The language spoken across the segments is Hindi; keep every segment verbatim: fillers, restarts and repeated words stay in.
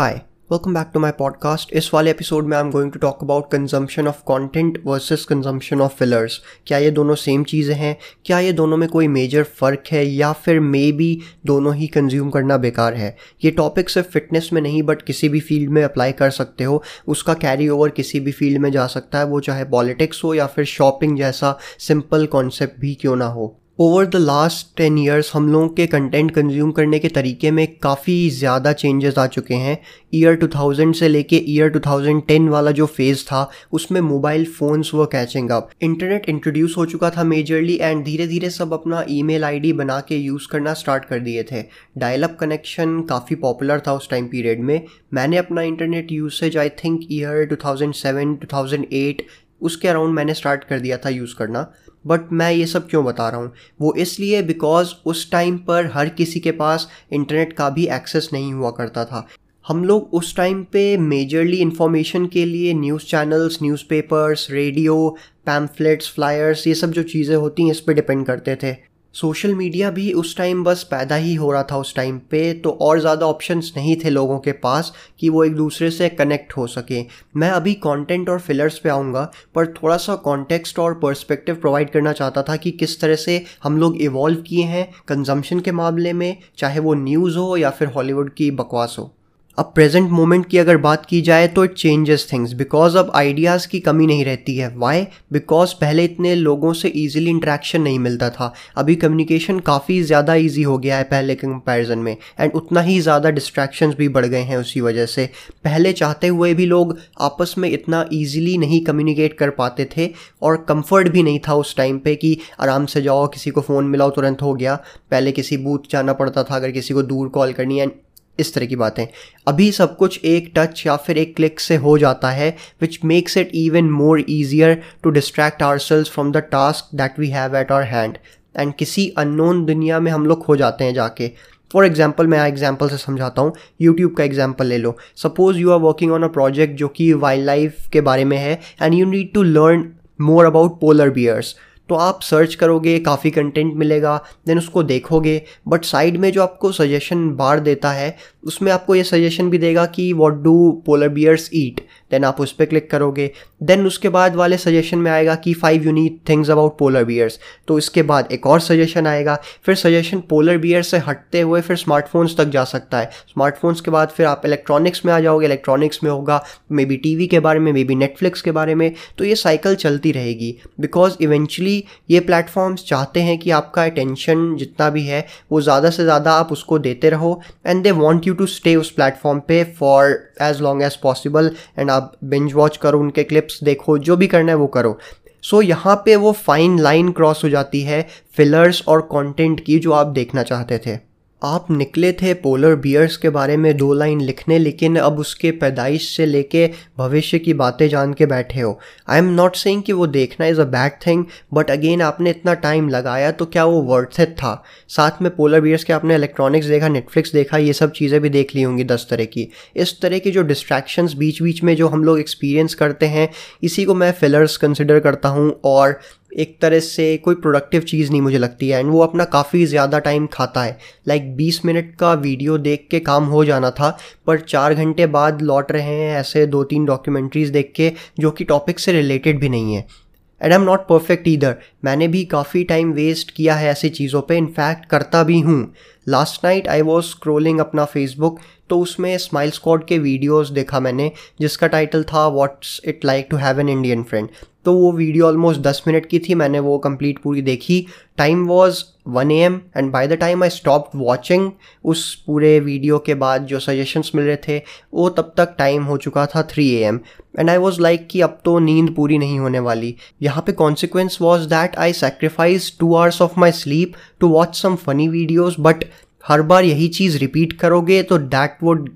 Hi, welcome back to my podcast. इस वाले एपिसोड में I am going to talk about consumption of content versus consumption of fillers. क्या ये दोनों सेम चीज़ें हैं? क्या ये दोनों में कोई मेजर फ़र्क है या फिर मे बी दोनों ही कंज्यूम करना बेकार है? ये टॉपिक सिर्फ फिटनेस में नहीं बट किसी भी फील्ड में अप्लाई कर सकते हो. उसका कैरी ओवर किसी भी फील्ड में जा सकता है, वो चाहे पॉलिटिक्स हो या फिर शॉपिंग जैसा सिंपल कॉन्सेप्ट भी क्यों ना हो. Over the last ten years हम लोगों के कंटेंट कंज्यूम करने के तरीके में काफ़ी ज़्यादा चेंजेस आ चुके हैं. ईयर टू थाउज़ेंड से लेके ईयर टू थाउज़ेंड टेन वाला जो फेज़ था उसमें mobile phones were catching up. Internet introduce हो चुका था मेजरली एंड धीरे धीरे सब अपना ईमेल आईडी बना के यूज़ करना स्टार्ट कर दिए थे. डायल अप कनेक्शन काफ़ी पॉपुलर था उस टाइम पीरियड में. मैंने अपना internet usage I think year two thousand seven two thousand eight उसके अराउंड मैंने स्टार्ट कर दिया था यूज़ करना. बट मैं ये सब क्यों बता रहा हूँ? वो इसलिए बिकॉज़ उस टाइम पर हर किसी के पास इंटरनेट का भी एक्सेस नहीं हुआ करता था. हम लोग उस टाइम पे मेजरली इंफॉर्मेशन के लिए news channels, newspapers, radio, pamphlets, flyers, ये सब जो चीज़ें होती हैं इस पे डिपेंड करते थे. सोशल मीडिया भी उस टाइम बस पैदा ही हो रहा था उस टाइम पे, तो और ज़्यादा ऑप्शंस नहीं थे लोगों के पास कि वो एक दूसरे से कनेक्ट हो सके. मैं अभी कंटेंट और फिलर्स पे आऊँगा पर थोड़ा सा कॉन्टेक्स्ट और पर्सपेक्टिव प्रोवाइड करना चाहता था कि किस तरह से हम लोग इवॉल्व किए हैं कंजम्पशन के मामले में, चाहे वो न्यूज़ हो या फिर हॉलीवुड की बकवास हो. अब प्रेजेंट मोमेंट की अगर बात की जाए तो इट चेंजेस थिंग्स बिकॉज अब आइडियाज़ की कमी नहीं रहती है. वाई? बिकॉज पहले इतने लोगों से ईजिली इंटरेक्शन नहीं मिलता था. अभी कम्युनिकेशन काफ़ी ज़्यादा ईजी हो गया है पहले के कंपैरिजन में एंड उतना ही ज़्यादा डिस्ट्रैक्शंस भी बढ़ गए हैं उसी वजह से. पहले चाहते हुए भी लोग आपस में इतना ईजिली नहीं कम्युनिकेट कर पाते थे और कम्फर्ट भी नहीं था उस टाइम पर कि आराम से जाओ, किसी को फ़ोन मिलाओ तुरंत हो गया. पहले किसी बूथ जाना पड़ता था अगर किसी को दूर कॉल करनी है, इस तरह की बातें. अभी सब कुछ एक टच या फिर एक क्लिक से हो जाता है which makes it even more easier to distract ourselves from the task that we have at our hand and किसी अननोन दुनिया में हम लोग खो जाते हैं जाके. फॉर एग्जाम्पल, मैं एग्जाम्पल से समझाता हूँ. यूट्यूब का एग्जाम्पल ले लो. Suppose you are working on a project जो कि वाइल्ड लाइफ के बारे में है and you need to learn more about polar bears. तो आप सर्च करोगे, काफ़ी कंटेंट मिलेगा, देन उसको देखोगे. बट साइड में जो आपको सजेशन बार देता है उसमें आपको ये सजेशन भी देगा कि what do polar bears eat. Then आप उस पर क्लिक करोगे. देन उसके बाद वाले सजेशन में आएगा कि five unique things about polar bears. तो इसके बाद एक और सजेशन आएगा. फिर सजेशन पोलर बियर से हटते हुए फिर स्मार्टफोन्स तक जा सकता है. स्मार्टफोन्स के बाद फिर आप इलेक्ट्रॉनिक्स में आ जाओगे. इलेक्ट्रॉनिक्स में होगा मे बी टी वी के बारे में, मे बी नेटफ्लिक्स के बारे में. तो ये साइकिल चलती रहेगी बिकॉज इवेंचुअली ये प्लेटफॉर्म्स चाहते हैं कि आपका अटेंशन जितना भी है वो ज़्यादा से ज़्यादा आप उसको देते रहो and they want you to stay उस प्लेटफॉर्म पे for as long as possible and आप बिंज वॉच करो, उनके क्लिप्स देखो, जो भी करना है वो करो. सो so, यहाँ पे वो फाइन लाइन क्रॉस हो जाती है फिलर्स और कंटेंट की जो आप देखना चाहते थे. आप निकले थे पोलर बियर्स के बारे में दो लाइन लिखने, लेकिन अब उसके पैदाइश से लेके भविष्य की बातें जान के बैठे हो. आई एम नॉट सेइंग कि वो देखना is a bad thing but again आपने इतना टाइम लगाया तो क्या वो वर्थ इट था? साथ में पोलर बियर्स के आपने इलेक्ट्रॉनिक्स देखा, नेटफ्लिक्स देखा, ये सब चीज़ें भी देख ली होंगी दस तरह की. इस तरह की जो डिस्ट्रैक्शंस बीच बीच में जो हम लोग एक्सपीरियंस करते हैं इसी को मैं फिलर्स कंसिडर करता हूँ और एक तरह से कोई प्रोडक्टिव चीज़ नहीं मुझे लगती है एंड वो अपना काफ़ी ज़्यादा टाइम खाता है. लाइक like बीस मिनट का वीडियो देख के काम हो जाना था पर चार घंटे बाद लौट रहे हैं ऐसे दो तीन डॉक्यूमेंट्रीज़ देख के जो कि टॉपिक से रिलेटेड भी नहीं है. And I am not perfect either. मैंने भी काफ़ी टाइम वेस्ट किया है ऐसी चीज़ों पे, इनफैक्ट करता भी हूँ. Last night I was scrolling अपना फेसबुक तो उसमें स्माइल स्क्वाड के वीडियोस देखा मैंने जिसका टाइटल था what's it like to have an Indian friend. तो वो वीडियो ऑलमोस्ट दस मिनट की थी. मैंने वो कंप्लीट पूरी देखी. Time was one A M and by the time I stop watching उस पूरे वीडियो के बाद जो सजेशंस मिल रहे थे वो तब तक टाइम हो चुका था three A M and I was like कि अब तो नींद पूरी नहीं होने वाली. यहाँ पे consequence was that I sacrifice two hours of my sleep to watch some funny videos. But हर बार यही चीज़ रिपीट करोगे तो that would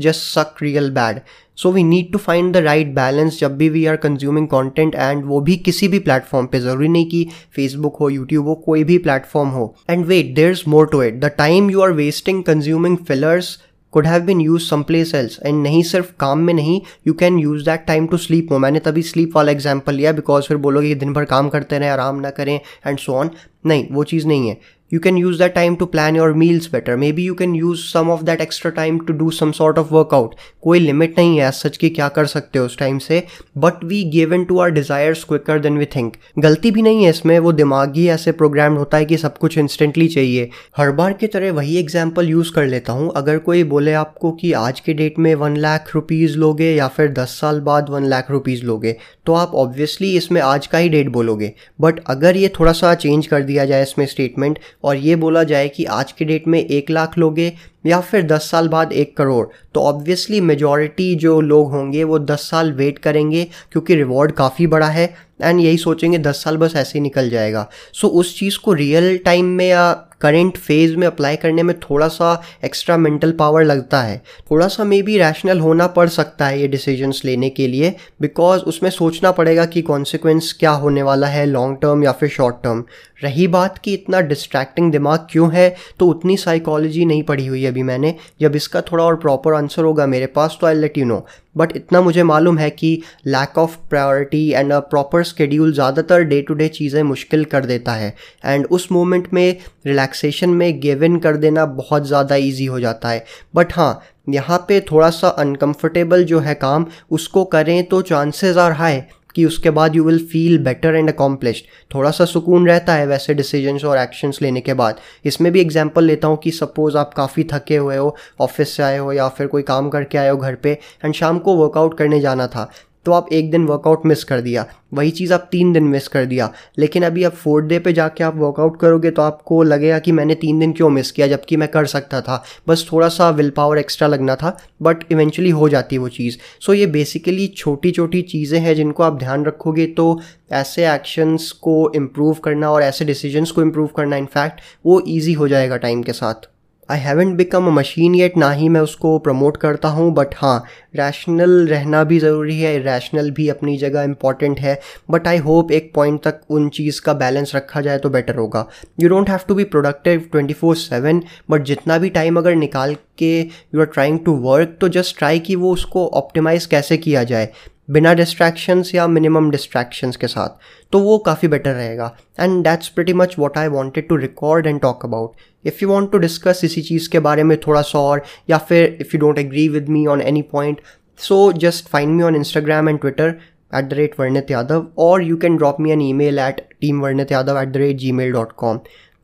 just suck real bad. So we need to find the right balance जब भी we are consuming content and वो भी किसी भी प्लेटफॉर्म पे. ज़रूरी नहीं कि फेसबुक हो, यूट्यूब हो, कोई भी प्लेटफॉर्म हो. And wait, there is more to it. The time you are wasting consuming fillers could have been used someplace else. And नहीं, सिर्फ काम में नहीं, you can use that time to sleep more. मैंने तभी sleep वाला example लिया because फिर बोलोगे दिन भर काम करते रहें, आराम ना करें and so on. नहीं, वो चीज़ नहीं है. you can use that time to plan your meals better. Maybe you can use some of that extra time to do some sort of workout. कोई limit नहीं है सच की क्या कर सकते हो उस time से, but we give in to our desires quicker than we think. गलती भी नहीं है इसमें, वो दिमाग ही ऐसे programmed होता है कि सब कुछ instantly चाहिए. हर बार की तरह वही example use कर लेता हूँ. अगर कोई बोले आपको कि आज के date में one lakh rupees लोगे या फिर दस साल बाद one lakh rupees लोगे, तो आप obviously इसमें आज का ही date बोलोगे. But अगर ये थोड़ा सा change कर दिया जाए इसमें statement और ये बोला जाए कि आज के डेट में एक लाख लोगे या फिर दस साल बाद एक करोड़, तो ऑब्वियसली मेजॉरिटी जो लोग होंगे वो दस साल वेट करेंगे क्योंकि रिवॉर्ड काफ़ी बड़ा है एंड यही सोचेंगे दस साल बस ऐसे ही निकल जाएगा. सो so, उस चीज़ को रियल टाइम में या करेंट फेज़ में अप्लाई करने में थोड़ा सा एक्स्ट्रा मेंटल पावर लगता है. थोड़ा सा मे बी रैशनल होना पड़ सकता है ये डिसीजंस लेने के लिए, बिकॉज उसमें सोचना पड़ेगा कि कॉन्सिक्वेंस क्या होने वाला है लॉन्ग टर्म या फिर शॉर्ट टर्म. रही बात कि इतना डिस्ट्रैक्टिंग दिमाग क्यों है, तो उतनी साइकोलॉजी नहीं पढ़ी हुई है अभी मैंने. जब इसका थोड़ा और प्रॉपर आंसर होगा मेरे पास तो I let you know. But इतना मुझे मालूम है कि lack of priority and a proper schedule ज़्यादातर डे टू डे चीज़ें मुश्किल कर देता है एंड उस मोमेंट में रिलैक्सेशन में गिव इन कर देना बहुत ज़्यादा ईजी हो जाता है. बट हाँ, यहाँ पे थोड़ा सा अनकम्फर्टेबल जो है काम, उसको करें तो चांसेस आर हाई कि उसके बाद you will feel better and accomplished. थोड़ा सा सुकून रहता है वैसे डिसीजंस और एक्शंस लेने के बाद. इसमें भी एग्जांपल लेता हूँ कि सपोज़ आप काफ़ी थके हुए हो, ऑफिस से आए हो या फिर कोई काम करके आए हो घर पे एंड शाम को वर्कआउट करने जाना था, तो आप एक दिन वर्कआउट मिस कर दिया, वही चीज़ आप तीन दिन मिस कर दिया. लेकिन अभी आप फोर्थ डे पे जाके आप वर्कआउट करोगे तो आपको लगेगा कि मैंने तीन दिन क्यों मिस किया, जबकि मैं कर सकता था, बस थोड़ा सा विल पावर एक्स्ट्रा लगना था, बट इवेंचुअली हो जाती वो चीज़. सो ये बेसिकली छोटी छोटी चीज़ें हैं जिनको आप ध्यान रखोगे तो ऐसे एक्शंस को इम्प्रूव करना और ऐसे डिसीजंस को इम्प्रूव करना इनफैक्ट वो ईजी हो जाएगा टाइम के साथ. I haven't become a machine yet, ना ही मैं उसको प्रमोट करता हूँ, बट हाँ रैशनल रहना भी ज़रूरी है, इरैशनल भी अपनी जगह इंपॉर्टेंट है. बट आई होप एक पॉइंट तक उन चीज़ का बैलेंस रखा जाए तो बेटर होगा. You don't have to be productive twenty four seven, but जितना भी टाइम अगर निकाल के you are trying to work तो जस्ट ट्राई कि वो उसको ऑप्टिमाइज़ कैसे किया जाए बिना डिस्ट्रैक्शंस या मिनिमम डिस्ट्रैक्शंस के साथ, तो वो काफ़ी बेटर रहेगा. And that's pretty much what I wanted to record and talk about. If you want to discuss इसी चीज़ के बारे में थोड़ा सा और, या फिर if you don't agree with me on any point, so just find me on Instagram and Twitter at the rate Varnit Yadav, और you can drop me an email at team Varnit Yadav at the rate gmail dot com.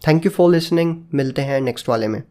Thank you for listening, मिलते हैं नेक्स्ट वाले में.